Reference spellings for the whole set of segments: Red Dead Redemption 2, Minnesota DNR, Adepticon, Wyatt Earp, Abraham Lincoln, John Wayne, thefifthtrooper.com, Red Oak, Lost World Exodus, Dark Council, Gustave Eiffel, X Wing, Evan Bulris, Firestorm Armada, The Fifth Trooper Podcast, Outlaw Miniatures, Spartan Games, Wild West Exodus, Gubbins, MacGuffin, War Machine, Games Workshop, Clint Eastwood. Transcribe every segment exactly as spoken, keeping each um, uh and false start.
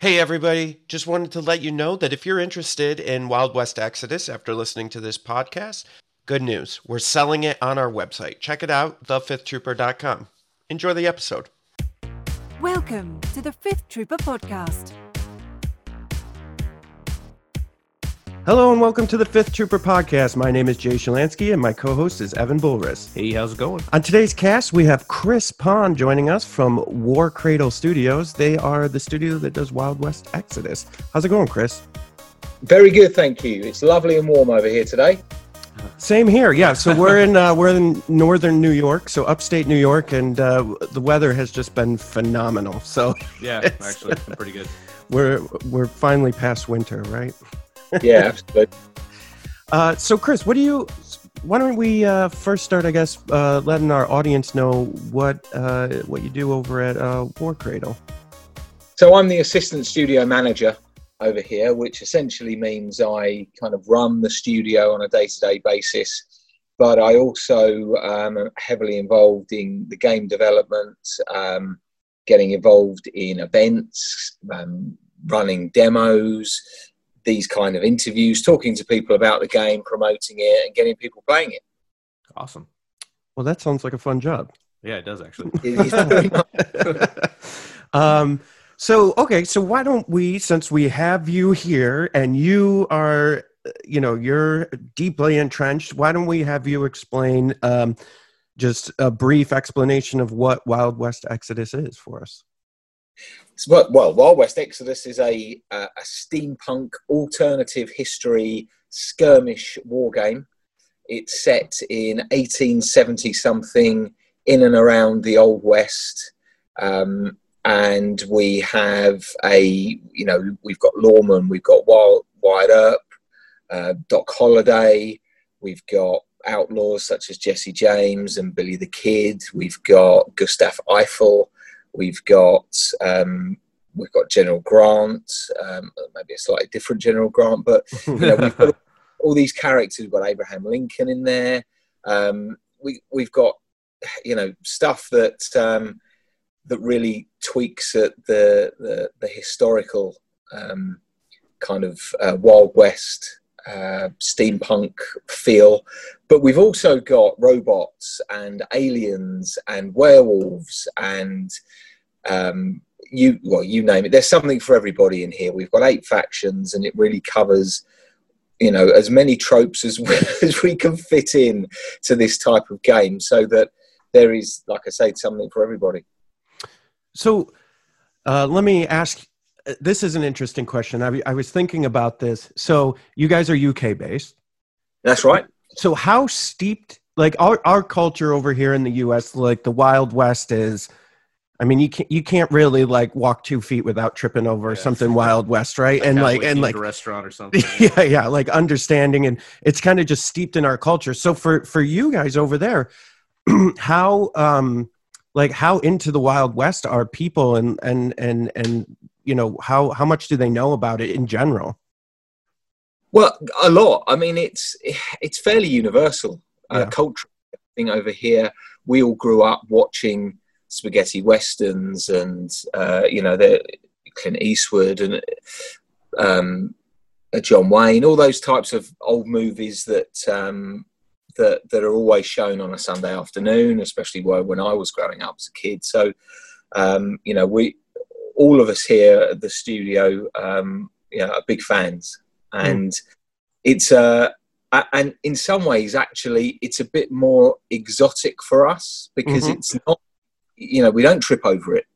Hey everybody, just wanted to let you know that if you're interested in Wild West Exodus after listening to this podcast, good news, we're selling it on our website. Check it out, the fifth trooper dot com. Enjoy the episode. Welcome to the Fifth Trooper Podcast. Hello and welcome to the Fifth Trooper Podcast. My name is Jay Shalansky and my co-host is Evan Bulris. Hey, how's it going? On today's cast, we have Chris Pond joining us from War Cradle Studios. They are the studio that does Wild West Exodus. How's it going, Chris? Very good, thank you. It's lovely and warm over here today. Same here, yeah. So we're in uh, we're in northern New York, so upstate New York, and uh, the weather has just been phenomenal. So yeah, actually, it's been pretty good. We're we're finally past winter, right? Yeah, absolutely. Uh, so, Chris, what do you? Why don't we uh, first start? I guess uh, letting our audience know what uh, what you do over at uh, War Cradle. So, I'm the assistant studio manager over here, which essentially means I kind of run the studio on a day-to-day basis. But I also um, am heavily involved in the game development, um, getting involved in events, um, running demos. These kind of interviews, talking to people about the game, promoting it, and getting people playing it. Awesome. Well, that sounds like a fun job. Yeah, it does actually. um, so, okay. So why don't we, since we have you here and you are, you know, you're deeply entrenched, why don't we have you explain um, just a brief explanation of what Wild West Exodus is for us? Well, Wild West Exodus is a, uh, a steampunk alternative history skirmish war game. It's set in eighteen seventy something in and around the Old West. Um, and we have a, you know, we've got Lawman, we've got Wild, Wyatt Earp, uh, Doc Holliday, we've got outlaws such as Jesse James and Billy the Kid, we've got Gustave Eiffel. We've got um, we've got General Grant, um, maybe a slightly different General Grant, but you know, we've got all these characters. We've got Abraham Lincoln in there. Um, we we've got you know stuff that um, that really tweaks at the the, the historical um, kind of uh, Wild West uh, steampunk feel, but we've also got robots and aliens and werewolves and. Um, you well, you name it. There's something for everybody in here. We've got eight factions, and it really covers, you know, as many tropes as we, as we can fit in to this type of game, so that there is, like I say, something for everybody. So, uh, let me ask. This is an interesting question. I, I was thinking about this. So, you guys are U K based. That's right. So, how steeped, like our our culture over here in the U S, like the Wild West is. I mean, you can't you can't really like walk two feet without tripping over yeah, something Wild West, right? Like and like and like a restaurant or something. Yeah, yeah, like understanding, and it's kind of just steeped in our culture. So for for you guys over there, how um like how into the Wild West are people, and and and and you know how how much do they know about it in general? Well, a lot. I mean, it's it's fairly universal yeah. uh, culture thing over here. We all grew up watching spaghetti westerns and uh you know the Clint Eastwood and um John Wayne, all those types of old movies that um that that are always shown on a Sunday afternoon, especially when I was growing up as a kid. So um you know we all of us here at the studio um you know are big fans, and mm. it's uh and in some ways actually it's a bit more exotic for us because mm-hmm. it's not you know, we don't trip over it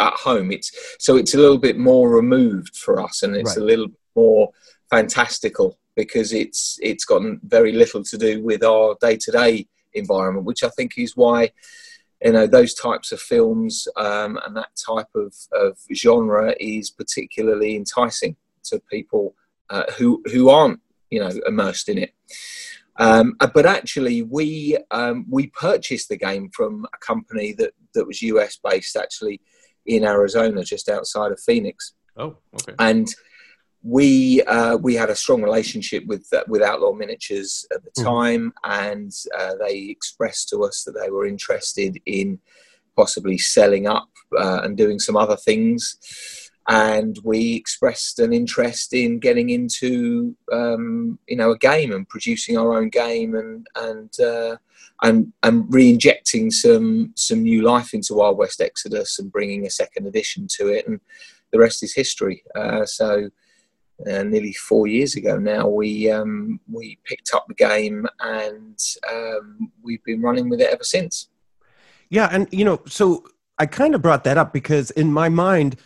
at home. It's so it's a little bit more removed for us, and it's right. a little more fantastical because it's it's gotten very little to do with our day-to-day environment, which I think is why you know those types of films um, and that type of, of genre is particularly enticing to people uh, who who aren't you know immersed in it. Um, but actually, we um, we purchased the game from a company that, that was U S based, actually, in Arizona, just outside of Phoenix. Oh, okay. And we uh, we had a strong relationship with uh, with Outlaw Miniatures at the time, mm. and uh, they expressed to us that they were interested in possibly selling up uh, and doing some other things. and we expressed an interest in getting into um, you know, a game and producing our own game, and and uh, and and re-injecting some some new life into Wild West Exodus and bringing a second edition to it, and the rest is history. Uh, so uh, nearly four years ago now, we um, we picked up the game, and um, we've been running with it ever since. Yeah, and you know, so I kind of brought that up because in my mind,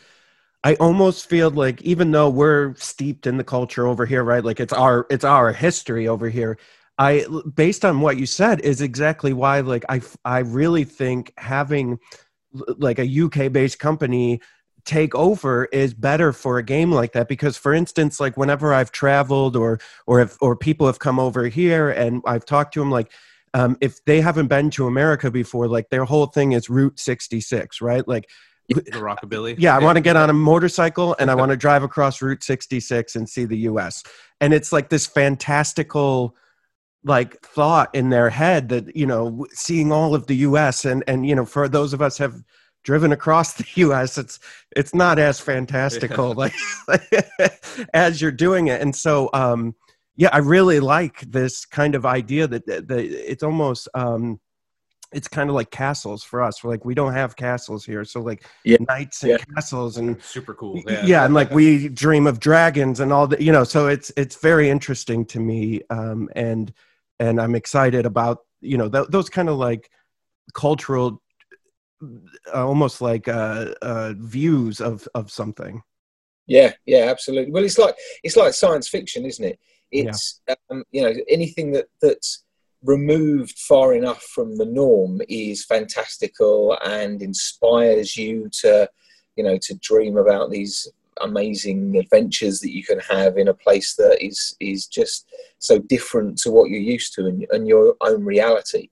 I almost feel like, even though we're steeped in the culture over here, right? Like it's our, it's our history over here. I, based on what you said, is exactly why, like, I, I really think having like a U K based company take over is better for a game like that. Because for instance, like whenever I've traveled or, or if, or people have come over here and I've talked to them, like, um, if they haven't been to America before, like their whole thing is Route sixty-six, right? Like, rockabilly. Yeah, I want to get on a motorcycle and I want to drive across Route sixty-six and see the U S. And it's like this fantastical, like, thought in their head that, you know, seeing all of the U S and, and, you know, for those of us have driven across the U S, it's, it's not as fantastical, yeah, like, like as you're doing it. And so, um, yeah, I really like this kind of idea that, that, that it's almost, um, it's kind of like castles for us. We're like, we don't have castles here. So like, yeah, knights and yeah, castles and super cool. Yeah. Yeah. And like, we dream of dragons and all the, you know, so it's, it's very interesting to me. Um, and, and I'm excited about, you know, th- those kind of like cultural, uh, almost like, uh, uh, views of, of something. Yeah. Yeah, absolutely. Well, it's like, it's like science fiction, isn't it? It's, yeah, um, you know, anything that, that's removed far enough from the norm is fantastical and inspires you to, you know, to dream about these amazing adventures that you can have in a place that is is just so different to what you're used to and, and your own reality.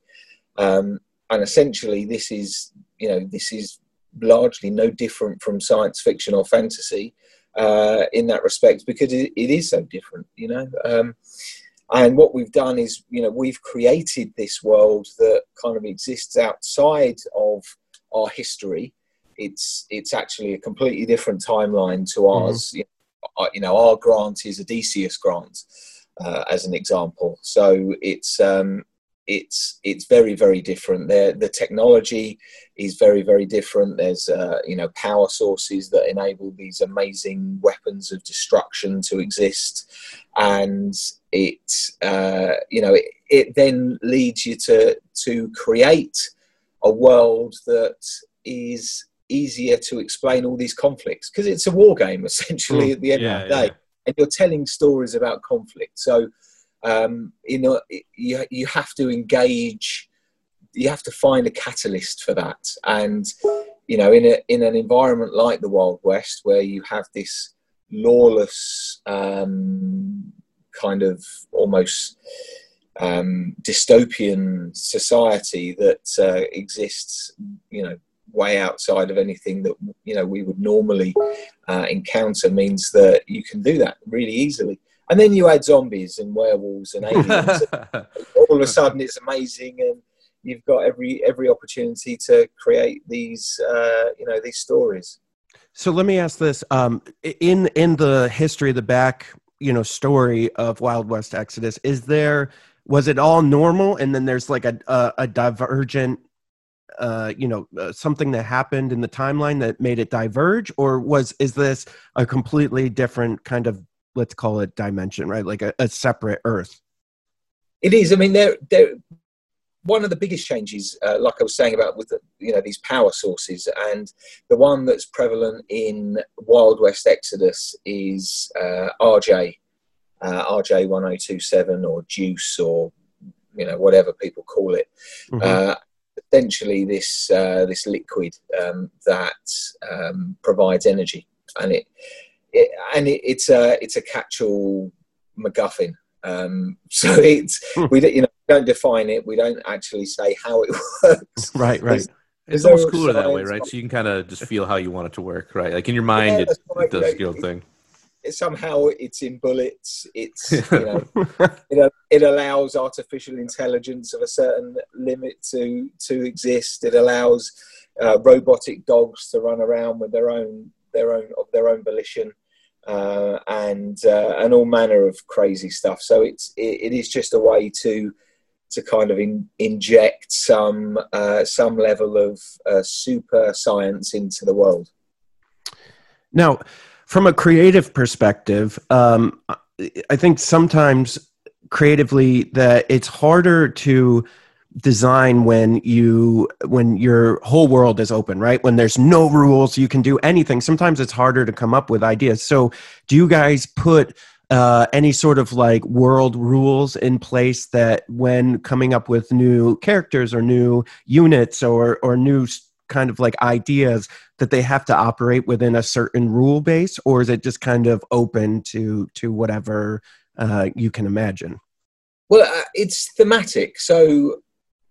Um, and essentially, this is, you know, this is largely no different from science fiction or fantasy uh, in that respect, because it, it is so different, you know. Um, And what we've done is, you know, we've created this world that kind of exists outside of our history. It's it's actually a completely different timeline to ours. Mm-hmm. You know, our, you know, our Grant is Odysseus Grant, uh, as an example. So it's um, it's it's very, very different. There, the technology is very, very different. There's uh, you know, power sources that enable these amazing weapons of destruction to exist, and it, uh, you know, it, it then leads you to to create a world that is easier to explain all these conflicts, because it's a war game essentially. Mm. At the end yeah, of the day, yeah. And you're telling stories about conflict. So, um, you know, you you have to engage. You have to find a catalyst for that, and you know, in a in an environment like the Wild West, where you have this lawless, Um, kind of almost um, dystopian society that uh, exists, you know, way outside of anything that, you know, we would normally uh, encounter, means that you can do that really easily. And then you add zombies and werewolves and aliens. And all of a sudden it's amazing, and you've got every every opportunity to create these, uh, you know, these stories. So let me ask this, um, in, in the history of the back, you know, story of Wild West Exodus, is there, was it all normal? And then there's like a, a, a divergent, uh, you know, uh, something that happened in the timeline that made it diverge, or was, is this a completely different kind of, let's call it dimension, right? Like a, a separate Earth. It is. I mean, there, there, one of the biggest changes, uh, like I was saying about with, the, you know, these power sources, and the one that's prevalent in Wild West Exodus is uh, R J, uh, R J one zero two seven or Juice, or, you know, whatever people call it. Mm-hmm. Uh, essentially, this uh, this liquid um, that um, provides energy, and it, it and it, it's a it's a catch-all MacGuffin. Um, so it's we you know. Don't define it. We don't actually say how it works. Right, right. It's, it's almost cooler that way, right? So you can kind of just feel how you want it to work, right? Like in your mind, yeah, it, right, it does the you know, thing. It, somehow it's in bullets. It's, you know, it, it allows artificial intelligence of a certain limit to to exist. It allows uh, robotic dogs to run around with their own their own of their own volition, uh, and uh, and all manner of crazy stuff. So it's it, it is just a way to to kind of in, inject some uh, some level of uh, super science into the world. Now, from a creative perspective, um, I think sometimes creatively that it's harder to design when you when your whole world is open, right? When there's no rules, you can do anything. Sometimes it's harder to come up with ideas. So do you guys put uh, any sort of like world rules in place that when coming up with new characters or new units or or new kind of like ideas that they have to operate within a certain rule base, or is it just kind of open to to whatever uh, you can imagine? Well, uh, it's thematic. So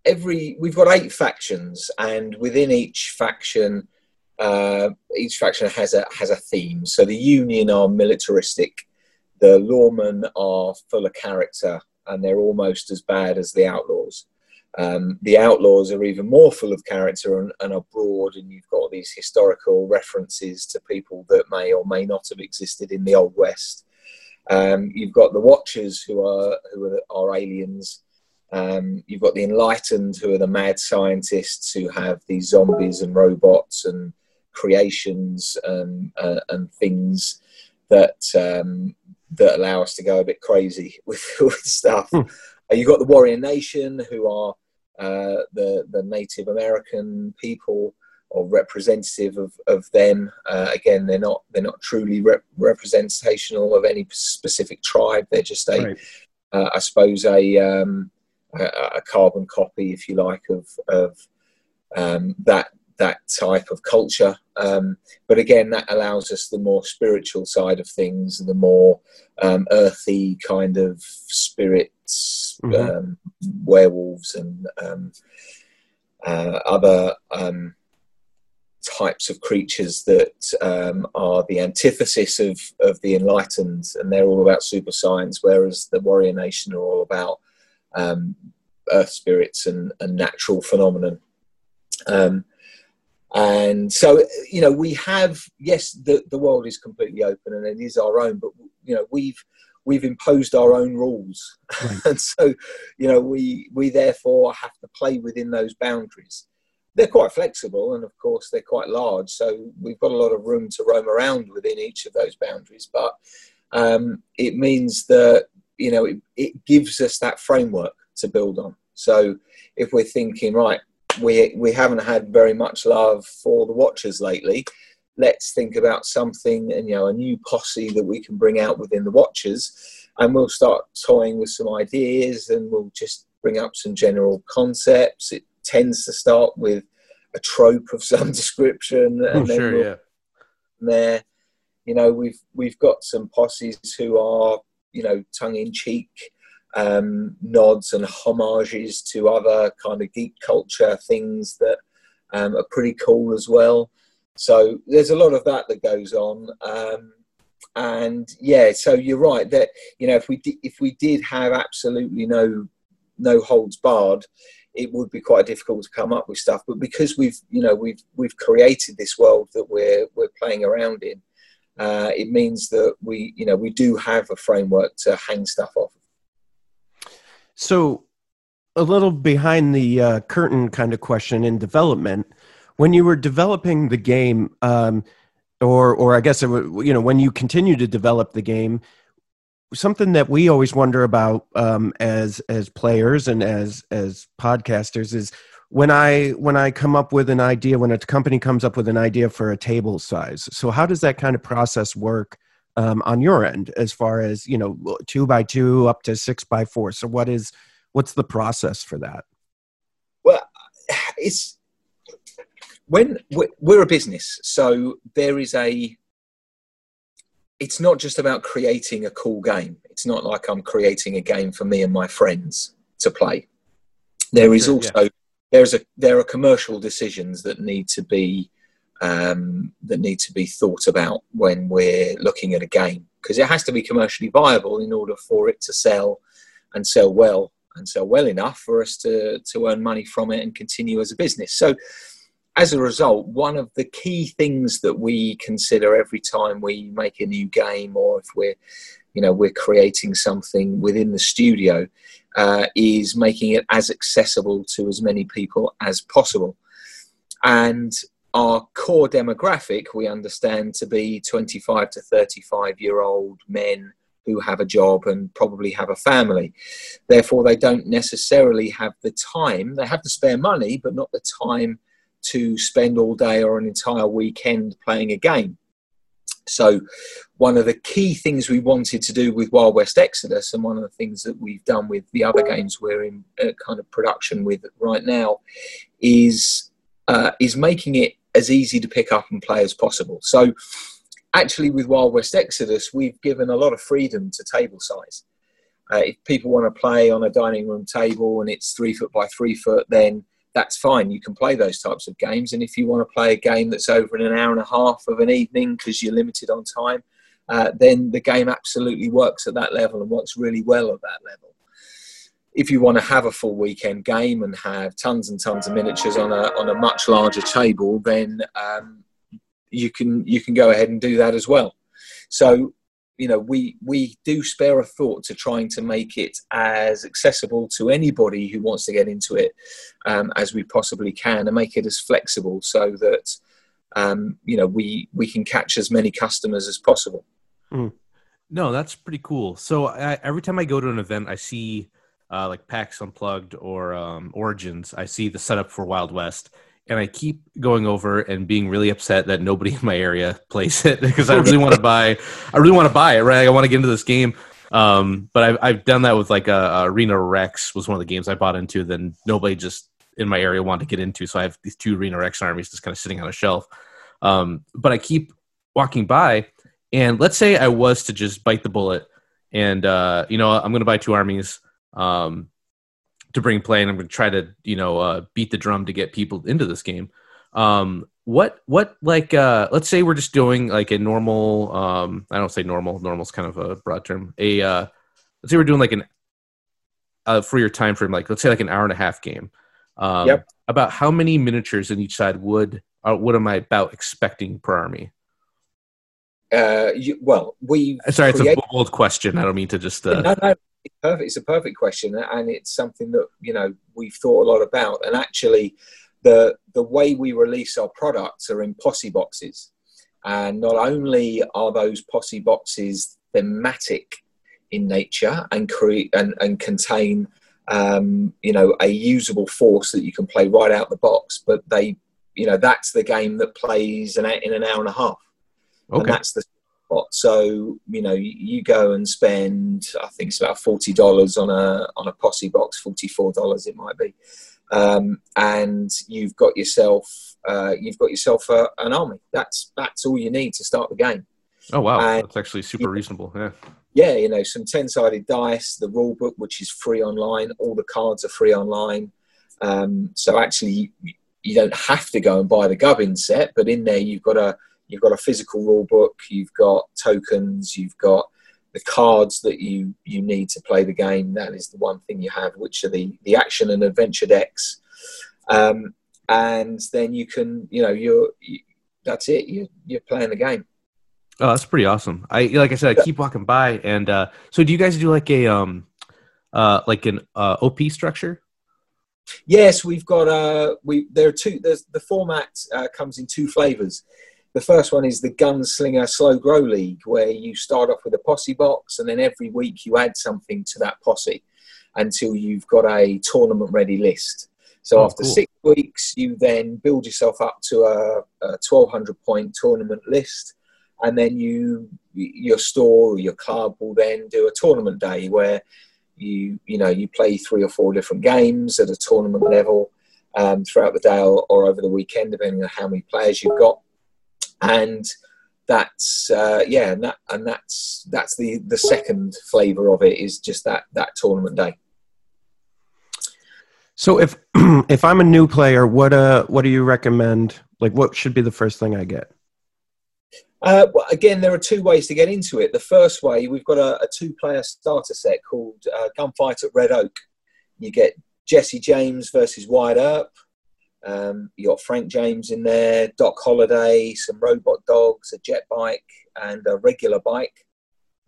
every we've got eight factions, and within each faction, uh, each faction has a has a theme. So the Union are militaristic, the Lawmen are full of character, and they're almost as bad as the Outlaws. Um, the Outlaws are even more full of character and, and are broad, and you've got these historical references to people that may or may not have existed in the Old West. Um, you've got the Watchers, who are who are, are aliens. Um, you've got the Enlightened, who are the mad scientists who have these zombies and robots and creations and, uh, and things that um, that allow us to go a bit crazy with, with stuff. Hmm. Uh, you've got the Warrior Nation, who are uh, the the Native American people, or representative of of them. Uh, again, they're not they're not truly rep- representational of any specific tribe. They're just a, right. uh, I suppose, a, um, a a carbon copy, if you like, of of um, that that type of culture. Um, but again, that allows us the more spiritual side of things, the more um, earthy kind of spirit. Mm-hmm. Um, werewolves and um, uh, other um, types of creatures that um, are the antithesis of, of the Enlightened, and they're all about super science, whereas the Warrior Nation are all about um, earth spirits and, and natural phenomenon. Um, and so, you know, we have, yes, the, the world is completely open and it is our own, but, you know, we've we've imposed our own rules. Right. And so, you know, we, we therefore have to play within those boundaries. They're quite flexible, and of course they're quite large. So we've got a lot of room to roam around within each of those boundaries, but um, it means that, you know, it, it gives us that framework to build on. So if we're thinking, right, we, we haven't had very much love for the Watchers lately, let's think about something, and you know, a new posse that we can bring out within the Watchers, and we'll start toying with some ideas, and we'll just bring up some general concepts. It tends to start with a trope of some description, and oh, then sure, we'll, yeah. there, you know, we've we've got some posses who are, you know, tongue-in-cheek um, nods and homages to other kind of geek culture things that um, are pretty cool as well. So there's a lot of that that goes on, um, and yeah. So you're right that, you know, if we di- if we did have absolutely no no holds barred, it would be quite difficult to come up with stuff. But because we've you know we've we've created this world that we're we're playing around in, uh, it means that we you know we do have a framework to hang stuff off of. So, a little behind the uh, curtain kind of question in development. When you were developing the game, um, or or I guess, it w- you know, when you continue to develop the game, something that we always wonder about um, as as players and as as podcasters is when I when I come up with an idea, when a company comes up with an idea for a table size. So how does that kind of process work um, on your end, as far as, you know, two by two up to six by four? So what is what's the process for that? Well, it's. When we're a business, so there is a, it's not just about creating a cool game. It's not like I'm creating a game for me and my friends to play. There is also, yeah. there's a, there are commercial decisions that need to be, um, that need to be thought about when we're looking at a game, because it has to be commercially viable in order for it to sell and sell well and sell well enough for us to, to earn money from it and continue as a business. So, as a result, one of the key things that we consider every time we make a new game, or if we're, you know, we're creating something within the studio, uh, is making it as accessible to as many people as possible. And our core demographic, we understand to be twenty-five to thirty-five year old men who have a job and probably have a family. Therefore, they don't necessarily have the time. They have the spare money, but not the time to spend all day or an entire weekend playing a game. So one of the key things we wanted to do with Wild West Exodus, and one of the things that we've done with the other games we're in uh, kind of production with right now, is uh, is making it as easy to pick up and play as possible. So actually with Wild West Exodus, we've given a lot of freedom to table size. Uh, if people want to play on a dining room table and it's three foot by three foot, then that's fine. You can play those types of games. And if you want to play a game that's over in an hour and a half of an evening because you're limited on time, uh, then the game absolutely works at that level and works really well at that level. If you want to have a full weekend game and have tons and tons of miniatures on a on a much larger table, then um, you can you can go ahead and do that as well. So, you know, we we do spare a thought to trying to make it as accessible to anybody who wants to get into it um, as we possibly can, and make it as flexible so that, um, you know, we, we can catch as many customers as possible. Mm. No, that's pretty cool. So I, every time I go to an event, I see uh, like Pax Unplugged or um, Origins, I see the setup for Wild West. And I keep going over and being really upset that nobody in my area plays it, because I really want to buy. I really want to buy it, right? I want to get into this game, um, but I've I've done that with like uh, Arena Rex was one of the games I bought into. Then nobody just in my area wanted to get into, so I have these two Arena Rex armies just kind of sitting on a shelf. Um, but I keep walking by, and let's say I was to just bite the bullet, and uh, you know I'm going to buy two armies. Um, to bring play, and I'm going to try to, you know, uh, beat the drum to get people into this game. Um, what, what, like, uh, let's say we're just doing like a normal, um, I don't say normal, normal's kind of a broad term. A, uh, let's say we're doing like an, uh, for your time frame, like, let's say like an hour and a half game. Um, yep. About how many miniatures in each side would, uh, what am I about expecting per army? Uh, you, well, we, sorry, it's created- a bold question. I don't mean to just, uh, no, no. Perfect. It's a perfect question, and it's something that, you know, we've thought a lot about. And actually, the the way we release our products are in posse boxes, and not only are those posse boxes thematic in nature and create and, and contain, um, you know, a usable force that you can play right out the box, but they, you know, that's the game that plays in an hour and a half. Okay, and that's the. So, you know, you go and spend, I think it's about forty dollars on a on a posse box, forty-four dollars it might be, um, and you've got yourself uh, you've got yourself a, an army. That's that's all you need to start the game. Oh wow, and that's actually super reasonable. Yeah, yeah, you know, some ten-sided dice, the rule book, which is free online, all the cards are free online. Um, so actually, you, you don't have to go and buy the Gubbins set, but in there you've got a You've got a physical rule book, you've got tokens, you've got the cards that you, you need to play the game. That is the one thing you have, which are the, the action and adventure decks. Um, and then you can, you know, you're you, that's it. You, you're playing the game. Oh, that's pretty awesome. I Like I said, I keep walking by. And uh, so do you guys do like a um, uh, like an uh, O P structure? Yes, we've got, uh, we there are two, there's, the format uh, comes in two flavors. The first one is the Gunslinger Slow Grow League, where you start off with a posse box, and then every week you add something to that posse until you've got a tournament-ready list. So oh, after cool. six weeks, you then build yourself up to a, a twelve hundred point tournament list, and then you, your store or your club will then do a tournament day where you, you know, you play three or four different games at a tournament level um, throughout the day or, or over the weekend, depending on how many players you've got. And that's uh, yeah, and that and that's that's the, the second flavour of it is just that that tournament day. So if if I'm a new player, what uh what do you recommend? Like, what should be the first thing I get? Uh, well, again, there are two ways to get into it. The first way, we've got a, a two player starter set called uh, Gunfight at Red Oak. You get Jesse James versus Wyatt Earp. Um, you got Frank James in there, Doc Holliday, some robot dogs, a jet bike, and a regular bike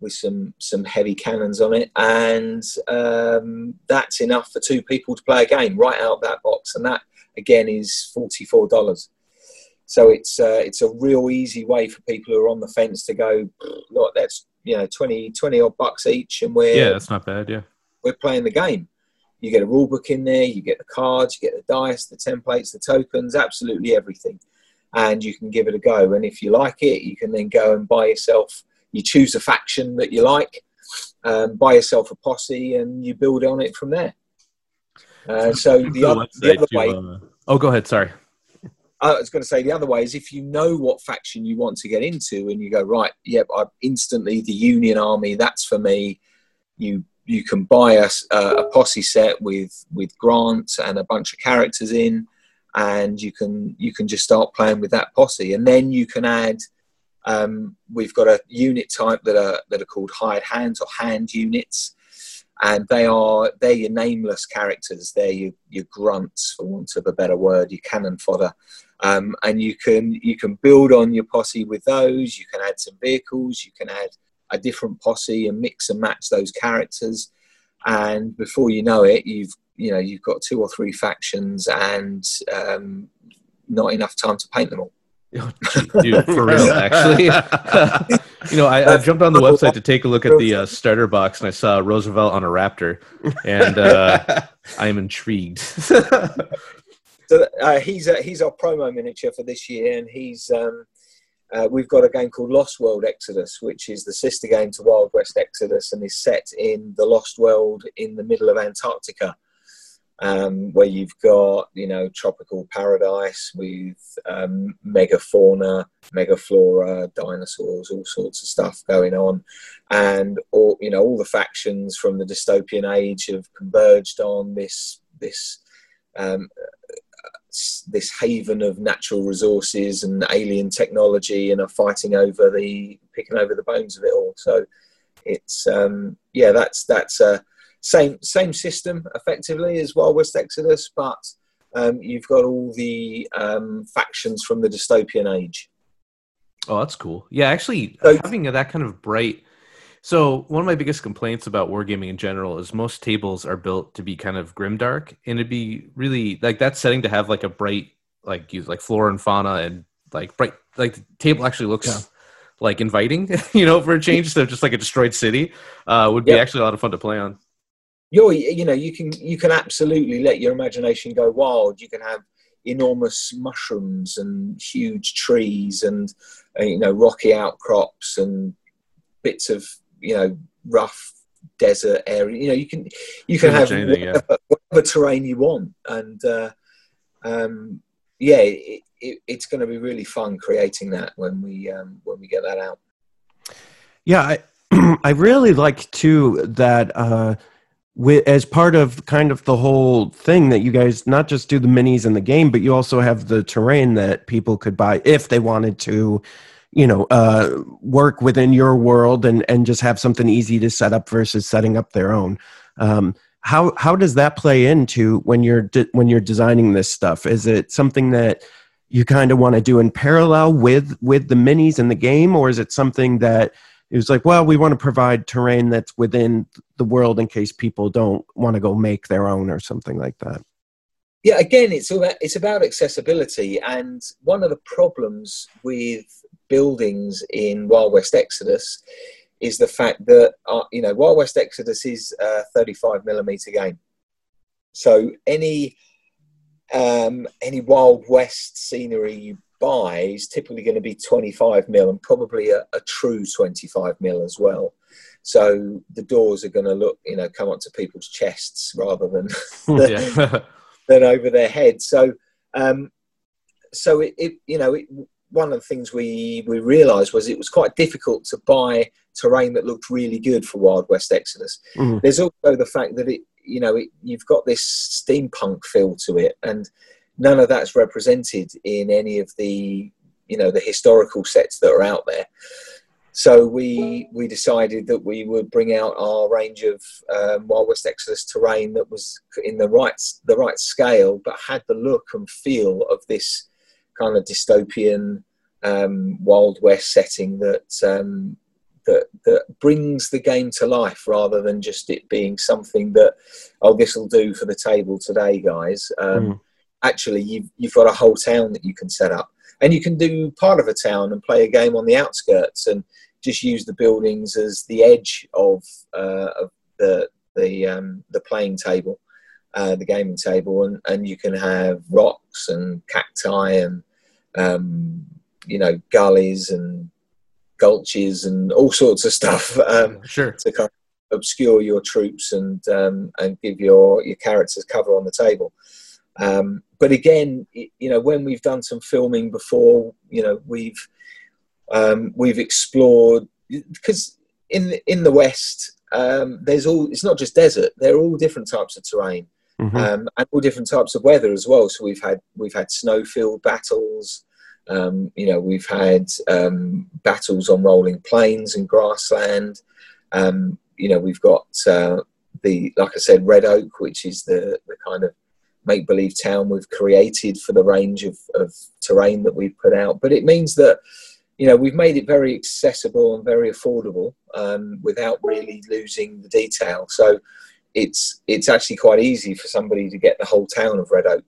with some some heavy cannons on it. And um, that's enough for two people to play a game right out of that box. And that, again, is forty-four dollars. So it's uh, it's a real easy way for people who are on the fence to go, look, that's, you know, twenty, twenty odd bucks each. And we're, yeah, that's not bad, yeah. We're playing the game. You get a rule book in there, you get the cards, you get the dice, the templates, the tokens, absolutely everything. And you can give it a go. And if you like it, you can then go and buy yourself, you choose a faction that you like, um, buy yourself a posse, and you build on it from there. Uh, so the other, the other way... Uh, oh, go ahead, sorry. I was going to say the other way is if you know what faction you want to get into and you go, right, yep, I instantly the Union Army, that's for me. You you can buy a, a posse set with with Grant and a bunch of characters in, and you can you can just start playing with that posse. And then you can add, um, we've got a unit type that are that are called hired hands or hand units. And they are, they're your nameless characters. They're your, your grunts, for want of a better word, your cannon fodder. Um, and you can you can build on your posse with those. You can add some vehicles. You can add a different posse and mix and match those characters. And before you know it, you've you know you've got two or three factions and um, not enough time to paint them all. Oh, dude, for real, actually. You know, I, I jumped on the website to take a look at the uh, starter box, and I saw Roosevelt on a Raptor, and uh, I am intrigued. So uh, he's uh, he's our promo miniature for this year, and he's um, uh, we've got a game called Lost World Exodus, which is the sister game to Wild West Exodus, and is set in the Lost World in the middle of Antarctica. Um, where you've got, you know, tropical paradise with um, megafauna, megaflora, dinosaurs, all sorts of stuff going on. And, all, you know, all the factions from the dystopian age have converged on this this um, this haven of natural resources and alien technology and are fighting over the, picking over the bones of it all. So it's, um, yeah, that's, that's a, Same same system, effectively, as Wild West Exodus, but um, you've got all the um, factions from the dystopian age. Oh, that's cool. Yeah, actually, so, having that kind of bright... So one of my biggest complaints about wargaming in general is most tables are built to be kind of grimdark, and it'd be really... Like, that setting to have, like, a bright, like, use like flora and fauna and, like, bright... Like, the table actually looks... Yeah. Like, inviting, you know, for a change, so just, like, a destroyed city uh, would be yep. actually a lot of fun to play on. You're, you know, you can you can absolutely let your imagination go wild. You can have enormous mushrooms and huge trees and, uh, you know, rocky outcrops and bits of, you know, rough desert area. You know, you can you can have anything, whatever, yeah. whatever terrain you want. And, uh, um, yeah, it, it, it's going to be really fun creating that when we um, when we get that out. Yeah, I, I really like, too, that... Uh, as part of kind of the whole thing that you guys not just do the minis in the game, but you also have the terrain that people could buy if they wanted to, you know, uh, work within your world and, and just have something easy to set up versus setting up their own. Um, how how does that play into when you're de- when you're designing this stuff? Is it something that you kind of want to do in parallel with with the minis in the game, or is it something that it was like, well, we want to provide terrain that's within the world in case people don't want to go make their own or something like that? Yeah, again, it's about, it's about accessibility. And one of the problems with buildings in Wild West Exodus is the fact that, uh, you know, Wild West Exodus is a thirty-five millimeter game. So any, um, any Wild West scenery you buy is typically going to be twenty-five mil and probably a, a true twenty-five mil as well. So the doors are going to look, you know, come up to people's chests rather than than, than over their heads. So, um, so it, it you know, it, one of the things we we realised was it was quite difficult to buy terrain that looked really good for Wild West Exodus. Mm-hmm. There's also the fact that it, you know, it, you've got this steampunk feel to it, and none of that's represented in any of the, you know, the historical sets that are out there. So we we decided that we would bring out our range of um, Wild West Exodus terrain that was in the right the right scale, but had the look and feel of this kind of dystopian um, Wild West setting that um, that that brings the game to life, rather than just it being something that, oh, this will do for the table today, guys. Um, mm. Actually, you've you've got a whole town that you can set up. And you can do part of a town and play a game on the outskirts, and just use the buildings as the edge of, uh, of the the um, the playing table, uh, the gaming table, and, and you can have rocks and cacti and um, you know, gullies and gulches and all sorts of stuff um, sure. to kind of obscure your troops and um, and give your your characters cover on the table. Um, but again, you know, when we've done some filming before, you know, we've, um, we've explored, because in, in the West, um, there's all, it's not just desert, there are all different types of terrain, mm-hmm. um, and all different types of weather as well. So we've had, we've had snow-filled battles, um, you know, we've had, um, battles on rolling plains and grassland. Um, you know, we've got, uh, the, like I said, Red Oak, which is the, the kind of make-believe town we've created for the range of, of terrain that we've put out. But it means that, you know, we've made it very accessible and very affordable, um, without really losing the detail. So it's it's actually quite easy for somebody to get the whole town of Red Oak.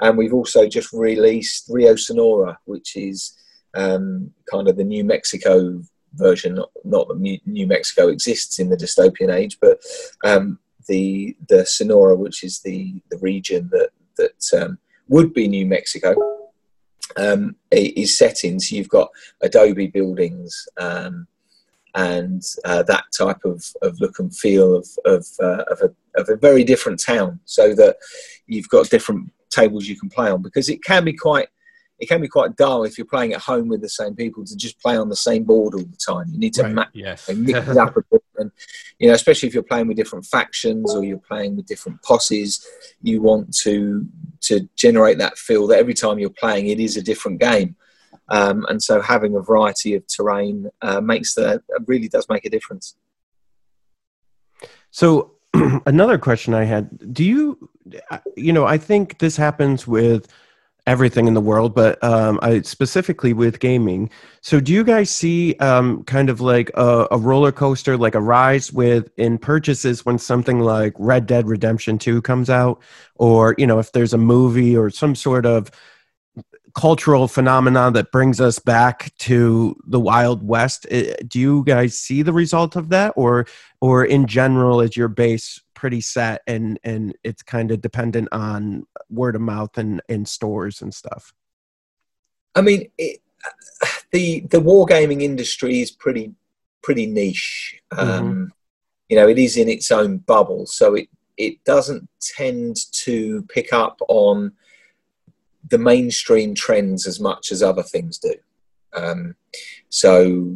And we've also just released Rio Sonora, which is um, kind of the New Mexico version. Not, not that New Mexico exists in the dystopian age, but um, the the Sonora, which is the the region that that um, would be New Mexico, um, is set in. So you've got adobe buildings um, and uh, that type of, of look and feel of of, uh, of a of a very different town. So that you've got different tables you can play on, because it can be quite it can be quite dull if you're playing at home with the same people to just play on the same board all the time. You need to right, map yes. and mix it up a bit. And, you know, especially if you're playing with different factions or you're playing with different posses, you want to to generate that feel that every time you're playing, it is a different game. Um, and so having a variety of terrain uh, makes that really does make a difference. So another question I had, do you, you know, I think this happens with everything in the world, but um, I, specifically with gaming. So do you guys see um, kind of like a, a roller coaster, like a rise with in purchases when something like Red Dead Redemption two comes out, or, you know, if there's a movie or some sort of cultural phenomenon that brings us back to the Wild West? It, do you guys see the result of that, or, or in general, is your base pretty set and and it's kind of dependent on word of mouth and in stores and stuff? I mean, it, the the wargaming industry is pretty pretty niche. Mm-hmm. Um, you know, it is in its own bubble, so it it doesn't tend to pick up on the mainstream trends as much as other things do. Um, so,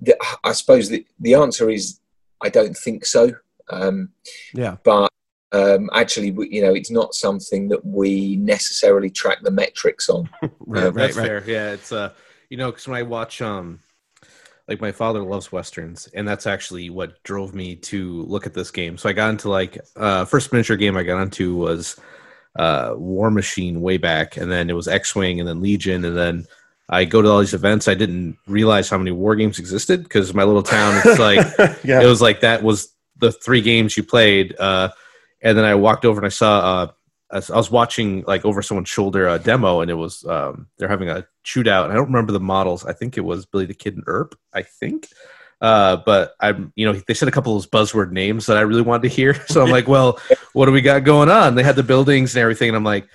the, I suppose the the answer is I don't think so. Um, yeah, but um, actually, you know, it's not something that we necessarily track the metrics on. right, um, right, right. Fair. Yeah, it's uh, you know, because when I watch, um, like my father loves westerns, and that's actually what drove me to look at this game. So I got into like uh, first miniature game I got into was uh, War Machine way back, and then it was X Wing, and then Legion, and then I go to all these events. I didn't realize how many war games existed because my little town, it's like yeah. it was like that was the three games you played, uh, and then I walked over and I saw, uh, I was watching like over someone's shoulder a demo, and it was, um, they're having a shootout, and I don't remember the models. I think it was Billy the Kid and Earp, I think. Uh, but I'm, you know, they said a couple of those buzzword names that I really wanted to hear. So I'm like, well, what do we got going on? They had the buildings and everything. And I'm like,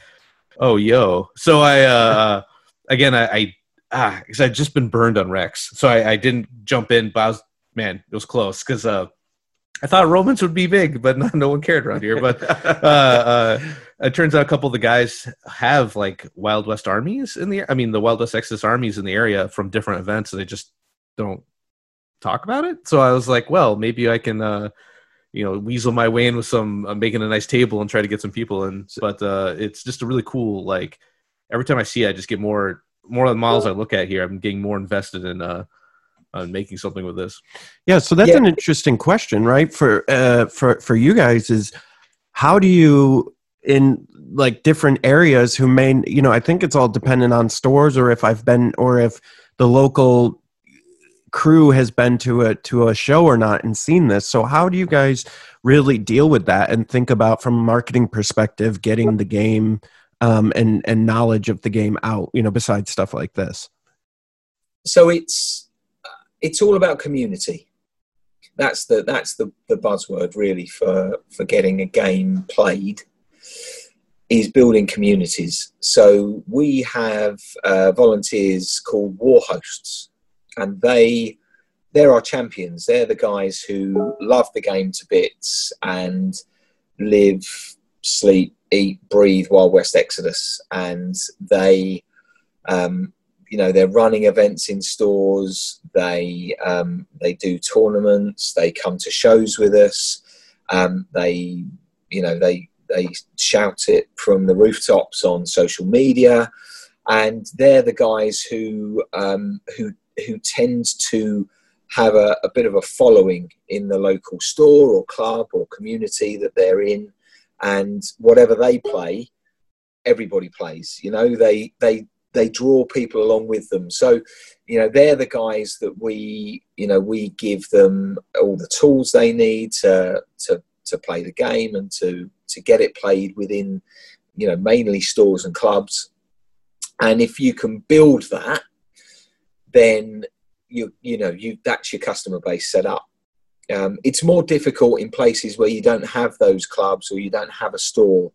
oh, yo. So I, uh, again, I, I, ah, cause I'd just been burned on Rex. So I, I didn't jump in, but I was, man, it was close. Cause, uh, I thought Romans would be big, but no, no one cared around here. But uh, uh, it turns out a couple of the guys have like Wild West armies in the, I mean, the Wild West Exodus armies in the area from different events, and they just don't talk about it. So I was like, well, maybe I can, uh, you know, weasel my way in with some, uh, making a nice table and try to get some people in. But uh, it's just a really cool, like every time I see it, I just get more, more of the models I look at here. I'm getting more invested in uh, on making something with this. Yeah, so that's yeah. an interesting question, right? For uh, for for you guys is how do you in like different areas who may, you know, I think it's all dependent on stores or if I've been or if the local crew has been to a to a show or not and seen this. So how do you guys really deal with that and think about from a marketing perspective getting the game um, and and knowledge of the game out, you know, besides stuff like this? So it's it's all about community. That's the that's the, the buzzword really for, for getting a game played is building communities. So we have uh, volunteers called war hosts, and they they're our champions. They're the guys who love the game to bits and live, sleep, eat, breathe Wild West Exodus, and they. Um, You know, they're running events in stores, they um, they do tournaments, they come to shows with us, um, they, you know, they they shout it from the rooftops on social media, and they're the guys who um, who who tend to have a, a bit of a following in the local store or club or community that they're in, and whatever they play, everybody plays. You know, they they. They draw people along with them. So, you know, they're the guys that we, you know, we give them all the tools they need to to, to play the game and to, to get it played within, you know, mainly stores and clubs. And if you can build that, then, you you know, you that's your customer base set up. Um, it's more difficult in places where you don't have those clubs or you don't have a store.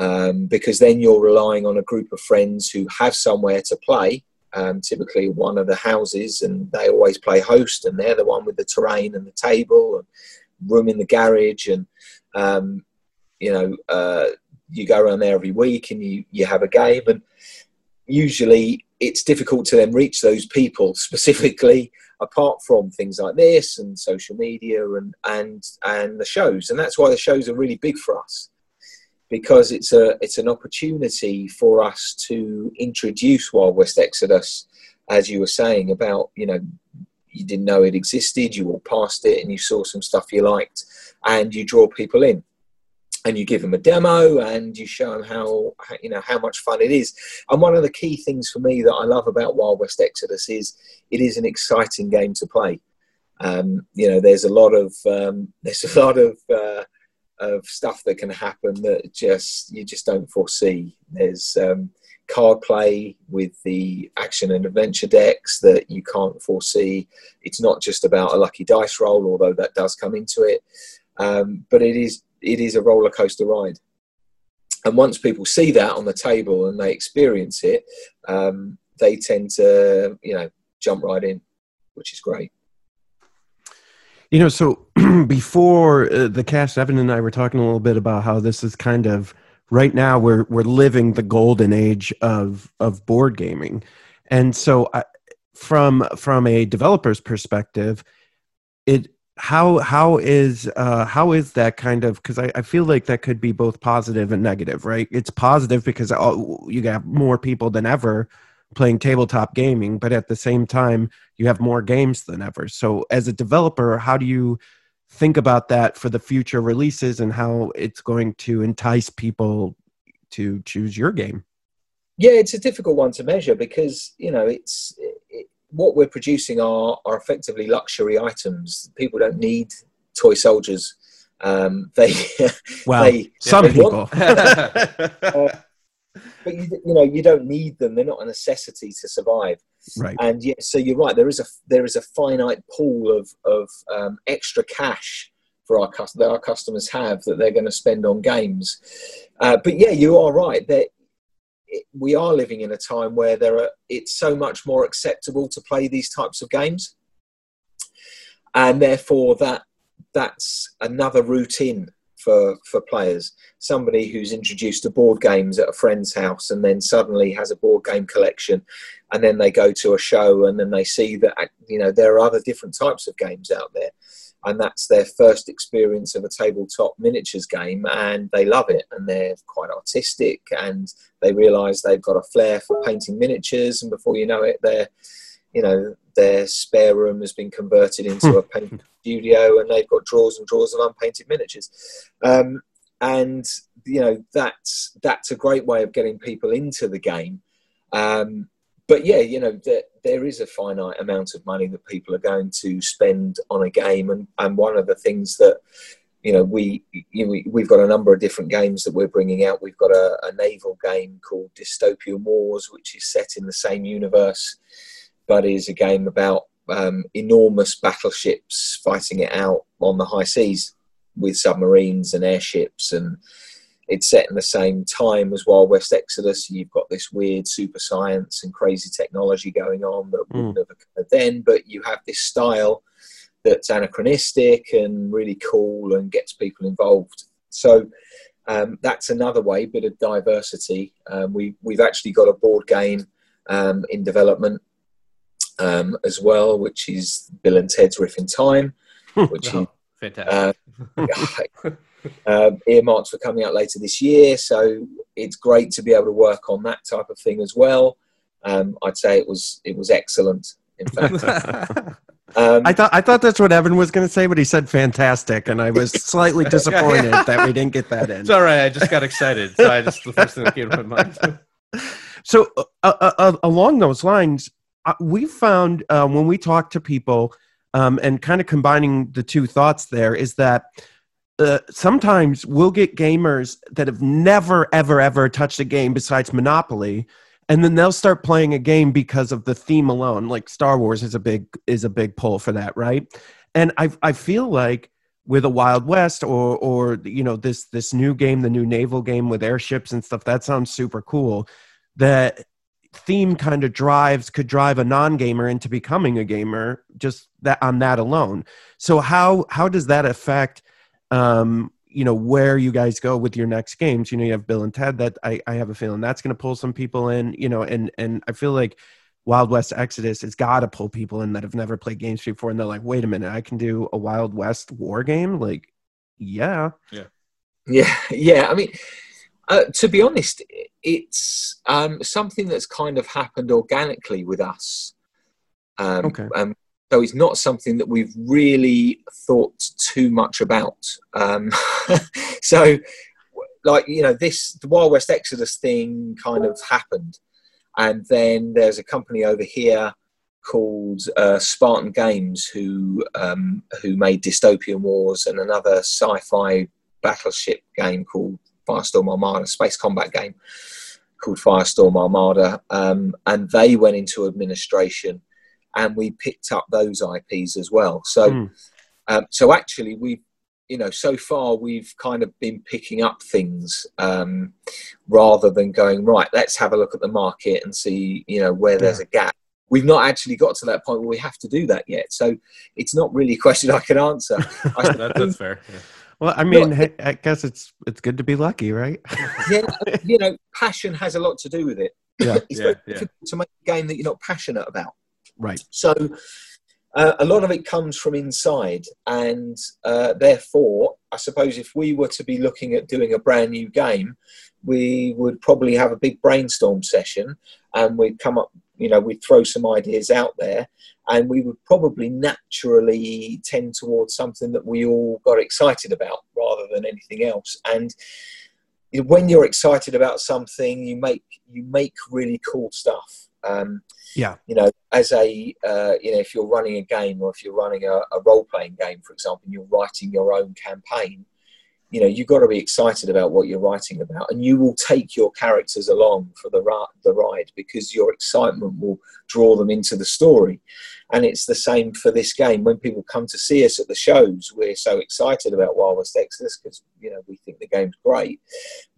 Um, because then you're relying on a group of friends who have somewhere to play, um, typically one of the houses, and they always play host, and they're the one with the terrain and the table and room in the garage. And, um, you know, uh, you go around there every week and you, you have a game. And usually it's difficult to then reach those people specifically, apart from things like this and social media and, and, and the shows. And that's why the shows are really big for us. Because it's a it's an opportunity for us to introduce Wild West Exodus, as you were saying about, you know, you didn't know it existed, you walked past it and you saw some stuff you liked, and you draw people in, and you give them a demo and you show them how, how you know how much fun it is. And one of the key things for me that I love about Wild West Exodus is it is an exciting game to play. Um, you know, there's a lot of um, there's a lot of uh, of stuff that can happen that just you just don't foresee. There's um, card play with the action and adventure decks that you can't foresee. It's not just about a lucky dice roll, although that does come into it. Um, but it is it is a roller coaster ride. And once people see that on the table and they experience it, um, they tend to, you know, jump right in, which is great. You know, so before uh, the cast, Evan and I were talking a little bit about how this is kind of right now we're we're living the golden age of of board gaming, and so I, from from a developer's perspective, it how how is uh, how is that kind of because I, I feel like that could be both positive and negative, right? It's positive because all, you got more people than ever playing tabletop gaming, but at the same time you have more games than ever. So as a developer, how do you think about that for the future releases and how it's going to entice people to choose your game? Yeah, it's a difficult one to measure because, you know, it's it, what we're producing are, are effectively luxury items. People don't need toy soldiers. Um, they, well, they, some they people. uh, But, you, you know, you don't need them. They're not a necessity to survive. Right. And, yeah, so you're right. There is a there is a finite pool of, of um, extra cash for our, that our customers have that they're going to spend on games. Uh, but, yeah, you are right. That we are living in a time where there are it's so much more acceptable to play these types of games. And, therefore, that that's another route in. For, for players, somebody who's introduced to board games at a friend's house and then suddenly has a board game collection, and then they go to a show and then they see that, you know, there are other different types of games out there, and that's their first experience of a tabletop miniatures game, and they love it and they're quite artistic and they realise they've got a flair for painting miniatures, and before you know it, they're you know, their spare room has been converted into a painting studio, and they've got drawers and drawers of unpainted miniatures. Um, and, you know, that's, that's a great way of getting people into the game. Um, but yeah, you know, there, there is a finite amount of money that people are going to spend on a game. And, and one of the things that, you know, we, you know, we, we've got a number of different games that we're bringing out. We've got a, a naval game called Dystopian Wars, which is set in the same universe, but is a game about um, enormous battleships fighting it out on the high seas with submarines and airships, and it's set in the same time as Wild West Exodus. You've got this weird super science and crazy technology going on that wouldn't mm. have occurred then, but you have this style that's anachronistic and really cool and gets people involved. So um, that's another way, bit of diversity. Um, we, we've actually got a board game um, in development um, as well, which is Bill and Ted's Riff in Time, which oh, is uh, uh, earmarked for coming out later this year. So it's great to be able to work on that type of thing as well. Um, I'd say it was, it was excellent, in fact. Um, I thought I thought that's what Evan was going to say, but he said fantastic, and I was slightly disappointed yeah, yeah. that we didn't get that in. It's all right. I just got excited, so I just the first thing that came to my mind. So uh, uh, along those lines, uh, we found uh, when we talk to people, um, and kind of combining the two thoughts there, is that uh, sometimes we'll get gamers that have never, ever, ever touched a game besides Monopoly. And then they'll start playing a game because of the theme alone. Like Star Wars is a big is a big pull for that, right? And I I feel like with a Wild West or or you know this this new game, the new naval game with airships and stuff, that sounds super cool. That theme kind of drives could drive a non-gamer into becoming a gamer just that on that alone. So how how does that affect um, you know, where you guys go with your next games? You know, you have Bill and Ted that I, I have a feeling that's going to pull some people in, you know, and, and I feel like Wild West Exodus has got to pull people in that have never played games before. And they're like, wait a minute, I can do a Wild West war game. Like, yeah. Yeah. Yeah. Yeah. I mean, uh, to be honest, it's um, something that's kind of happened organically with us. Um, okay. Um, So it's not something that we've really thought too much about. Um, so, like, you know, this, the Wild West Exodus thing kind of happened. And then there's a company over here called uh, Spartan Games who um, who made Dystopian Wars and another sci-fi battleship game called Firestorm Armada, space combat game called Firestorm Armada. Um, and they went into administration, and we picked up those I Ps as well. So, mm. um, so actually, we, you know, so far we've kind of been picking up things um, rather than going, right, let's have a look at the market and see, you know, where yeah. there's a gap. We've not actually got to that point where we have to do that yet. So it's not really a question I can answer. I that, that's fair. Yeah. Well, I mean, but, I guess it's it's good to be lucky, right? Yeah, you know, passion has a lot to do with it. Yeah, it's yeah, very yeah. difficult to make a game that you're not passionate about. Right. So uh, a lot of it comes from inside, and uh, therefore, I suppose if we were to be looking at doing a brand new game, we would probably have a big brainstorm session, and we'd come up, you know, we'd throw some ideas out there, and we would probably naturally tend towards something that we all got excited about rather than anything else. And when you're excited about something, you make you make really cool stuff. Um, yeah, you know, as a uh, you know, if you're running a game or if you're running a, a role-playing game, for example, and you're writing your own campaign, you know, you've got to be excited about what you're writing about, and you will take your characters along for the ra- the ride because your excitement will draw them into the story. And it's the same for this game. When people come to see us at the shows, we're so excited about Wild West Exodus because, you know, we think the game's great.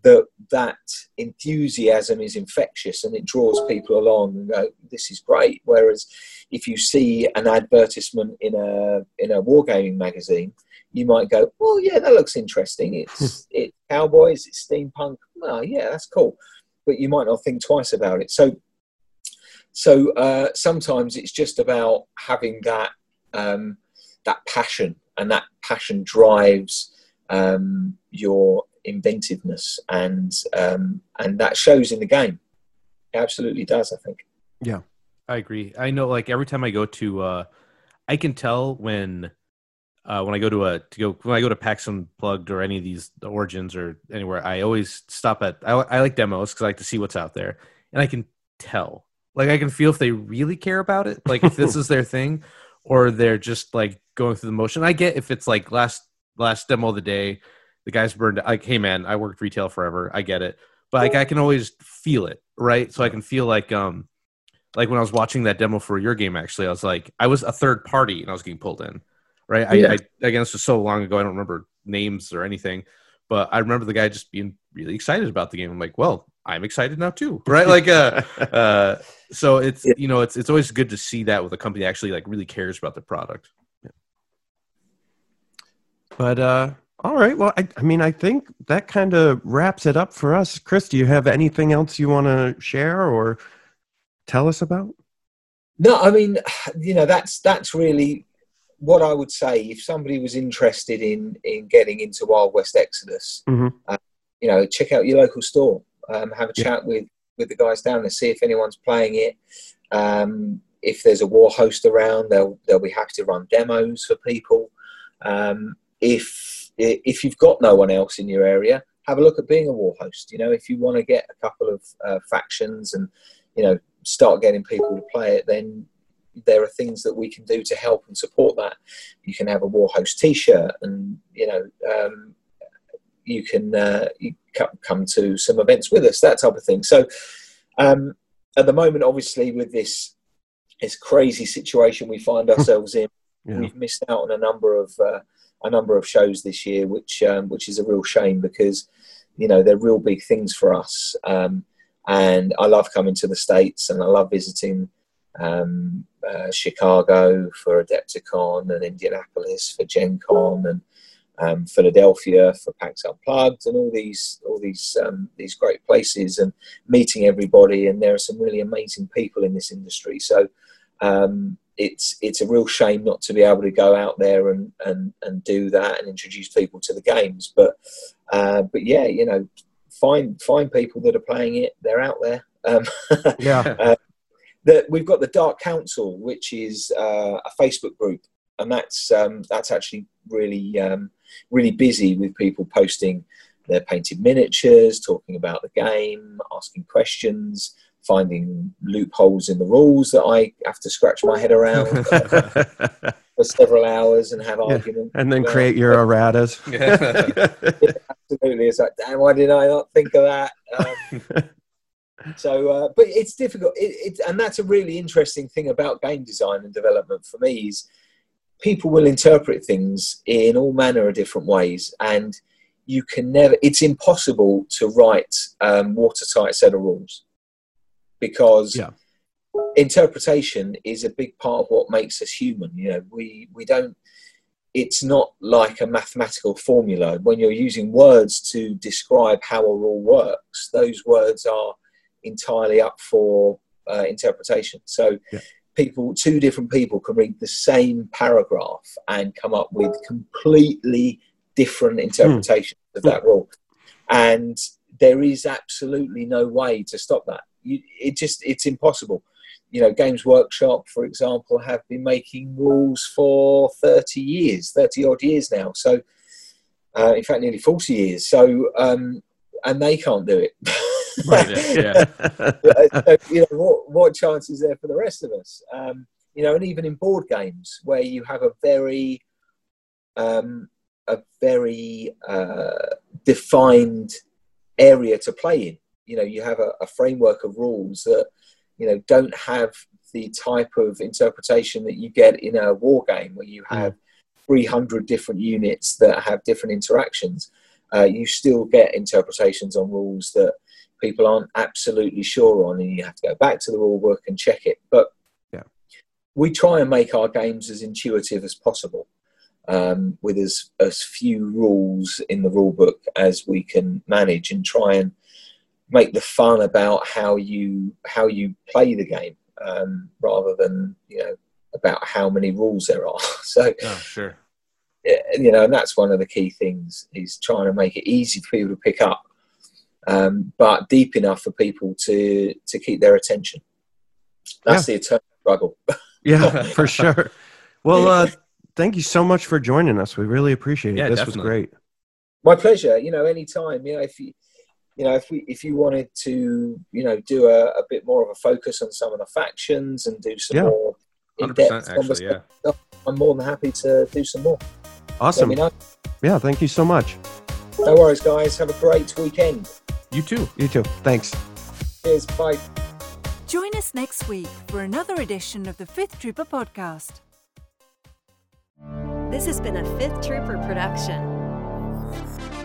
That that enthusiasm is infectious and it draws people along and go, this is great. Whereas if you see an advertisement in a in a wargaming magazine, you might go, well, yeah, that looks interesting. It's it cowboys, it's steampunk. Well, yeah, that's cool. But you might not think twice about it. So So uh, sometimes it's just about having that um, that passion, and that passion drives um, your inventiveness, and um, and that shows in the game. It absolutely does, I think. Yeah. I agree. I know, like every time I go to, uh, I can tell when, uh, when I go to a to go when I go to Pax Unplugged or any of these the Origins or anywhere, I always stop at. I, I like demos because I like to see what's out there, and I can tell, like I can feel if they really care about it, like if this is their thing, or they're just like going through the motion. I get if it's like last last demo of the day, the guys burned. Like, hey man, I worked retail forever. I get it, but like I can always feel it, right? So I can feel like um. Like when I was watching that demo for your game, actually, I was like, I was a third party and I was getting pulled in, right? I, yeah. I again, this was so long ago, I don't remember names or anything, but I remember the guy just being really excited about the game. I'm like, well, I'm excited now too, right? Like, uh, uh, so it's yeah. you know, it's it's always good to see that with a company that actually like really cares about the product. Yeah. But uh, all right, well, I, I mean, I think that kind of wraps it up for us. Chris, do you have anything else you want to share or? Tell us about? No, I mean, you know, that's that's really what I would say. If somebody was interested in in getting into Wild West Exodus, mm-hmm. uh, you know, check out your local store, um, have a yeah. chat with with the guys down there, see if anyone's playing it. Um, if there's a war host around, they'll they'll be happy to run demos for people. Um, if if you've got no one else in your area, have a look at being a war host. You know, if you want to get a couple of uh, factions and you know. Start getting people to play it, then there are things that we can do to help and support that. You can have a war host t-shirt and, you know, um, you can uh, you come to some events with us, that type of thing. So um, at the moment, obviously, with this this crazy situation we find ourselves in, yeah. we've missed out on a number of uh, a number of shows this year, which um, which is a real shame because, you know, they're real big things for us. Um, And I love coming to the States and I love visiting um, uh, Chicago for Adepticon and Indianapolis for Gen Con and um, Philadelphia for Pax Unplugged and all these all these um, these great places and meeting everybody. And there are some really amazing people in this industry. So um, it's it's a real shame not to be able to go out there and, and, and do that and introduce people to the games. But uh, but yeah, you know, Find find people that are playing it. They're out there. Um, yeah. uh, the, we've got the Dark Council, which is uh, a Facebook group, and that's um, that's actually really um, really busy with people posting their painted miniatures, talking about the game, asking questions, finding loopholes in the rules that I have to scratch my head around uh, for several hours and have yeah. arguments, and then about. Create your erratas. yeah. Yeah. Absolutely, it's like, damn, why did I not think of that? Um, so, uh, but it's difficult, it, it, and that's a really interesting thing about game design and development for me is people will interpret things in all manner of different ways, and you can never. It's impossible to write um, watertight set of rules because yeah. interpretation is a big part of what makes us human. You know, we we don't. It's not like a mathematical formula. When you're using words to describe how a rule works, those words are entirely up for uh, interpretation. So yeah. people, two different people can read the same paragraph and come up with completely different interpretations mm. of that rule. And there is absolutely no way to stop that. You, it just, it's impossible. You know, Games Workshop, for example, have been making rules for thirty years, thirty odd years now. So, uh, in fact, nearly forty years. So, um, and they can't do it. Right, yeah. So, you know, what, what chance is there for the rest of us? Um, you know, and even in board games where you have a very, um, a very uh, defined area to play in. You know, you have a, a framework of rules that. You know, don't have the type of interpretation that you get in a war game where you have three hundred different units that have different interactions. Uh, you still get interpretations on rules that people aren't absolutely sure on, and you have to go back to the rule book and check it. But yeah. we try and make our games as intuitive as possible um, with as, as few rules in the rule book as we can manage and try and make the fun about how you how you play the game um, rather than, you know, about how many rules there are. So, oh, sure. you know, and that's one of the key things is trying to make it easy for people to pick up, um, but deep enough for people to, to keep their attention. That's yeah. the eternal struggle. Yeah, for sure. Well, uh, thank you so much for joining us. We really appreciate it. Yeah, this definitely. was great. My pleasure. You know, anytime. You know, if you, you know, if we, if you wanted to, you know, do a, a bit more of a focus on some of the factions and do some yeah. more in-depth conversation, yeah. I'm more than happy to do some more. Awesome. Yeah, thank you so much. No worries, guys. Have a great weekend. You too. You too. Thanks. Cheers. Bye. Join us next week for another edition of the Fifth Trooper Podcast. This has been a Fifth Trooper production.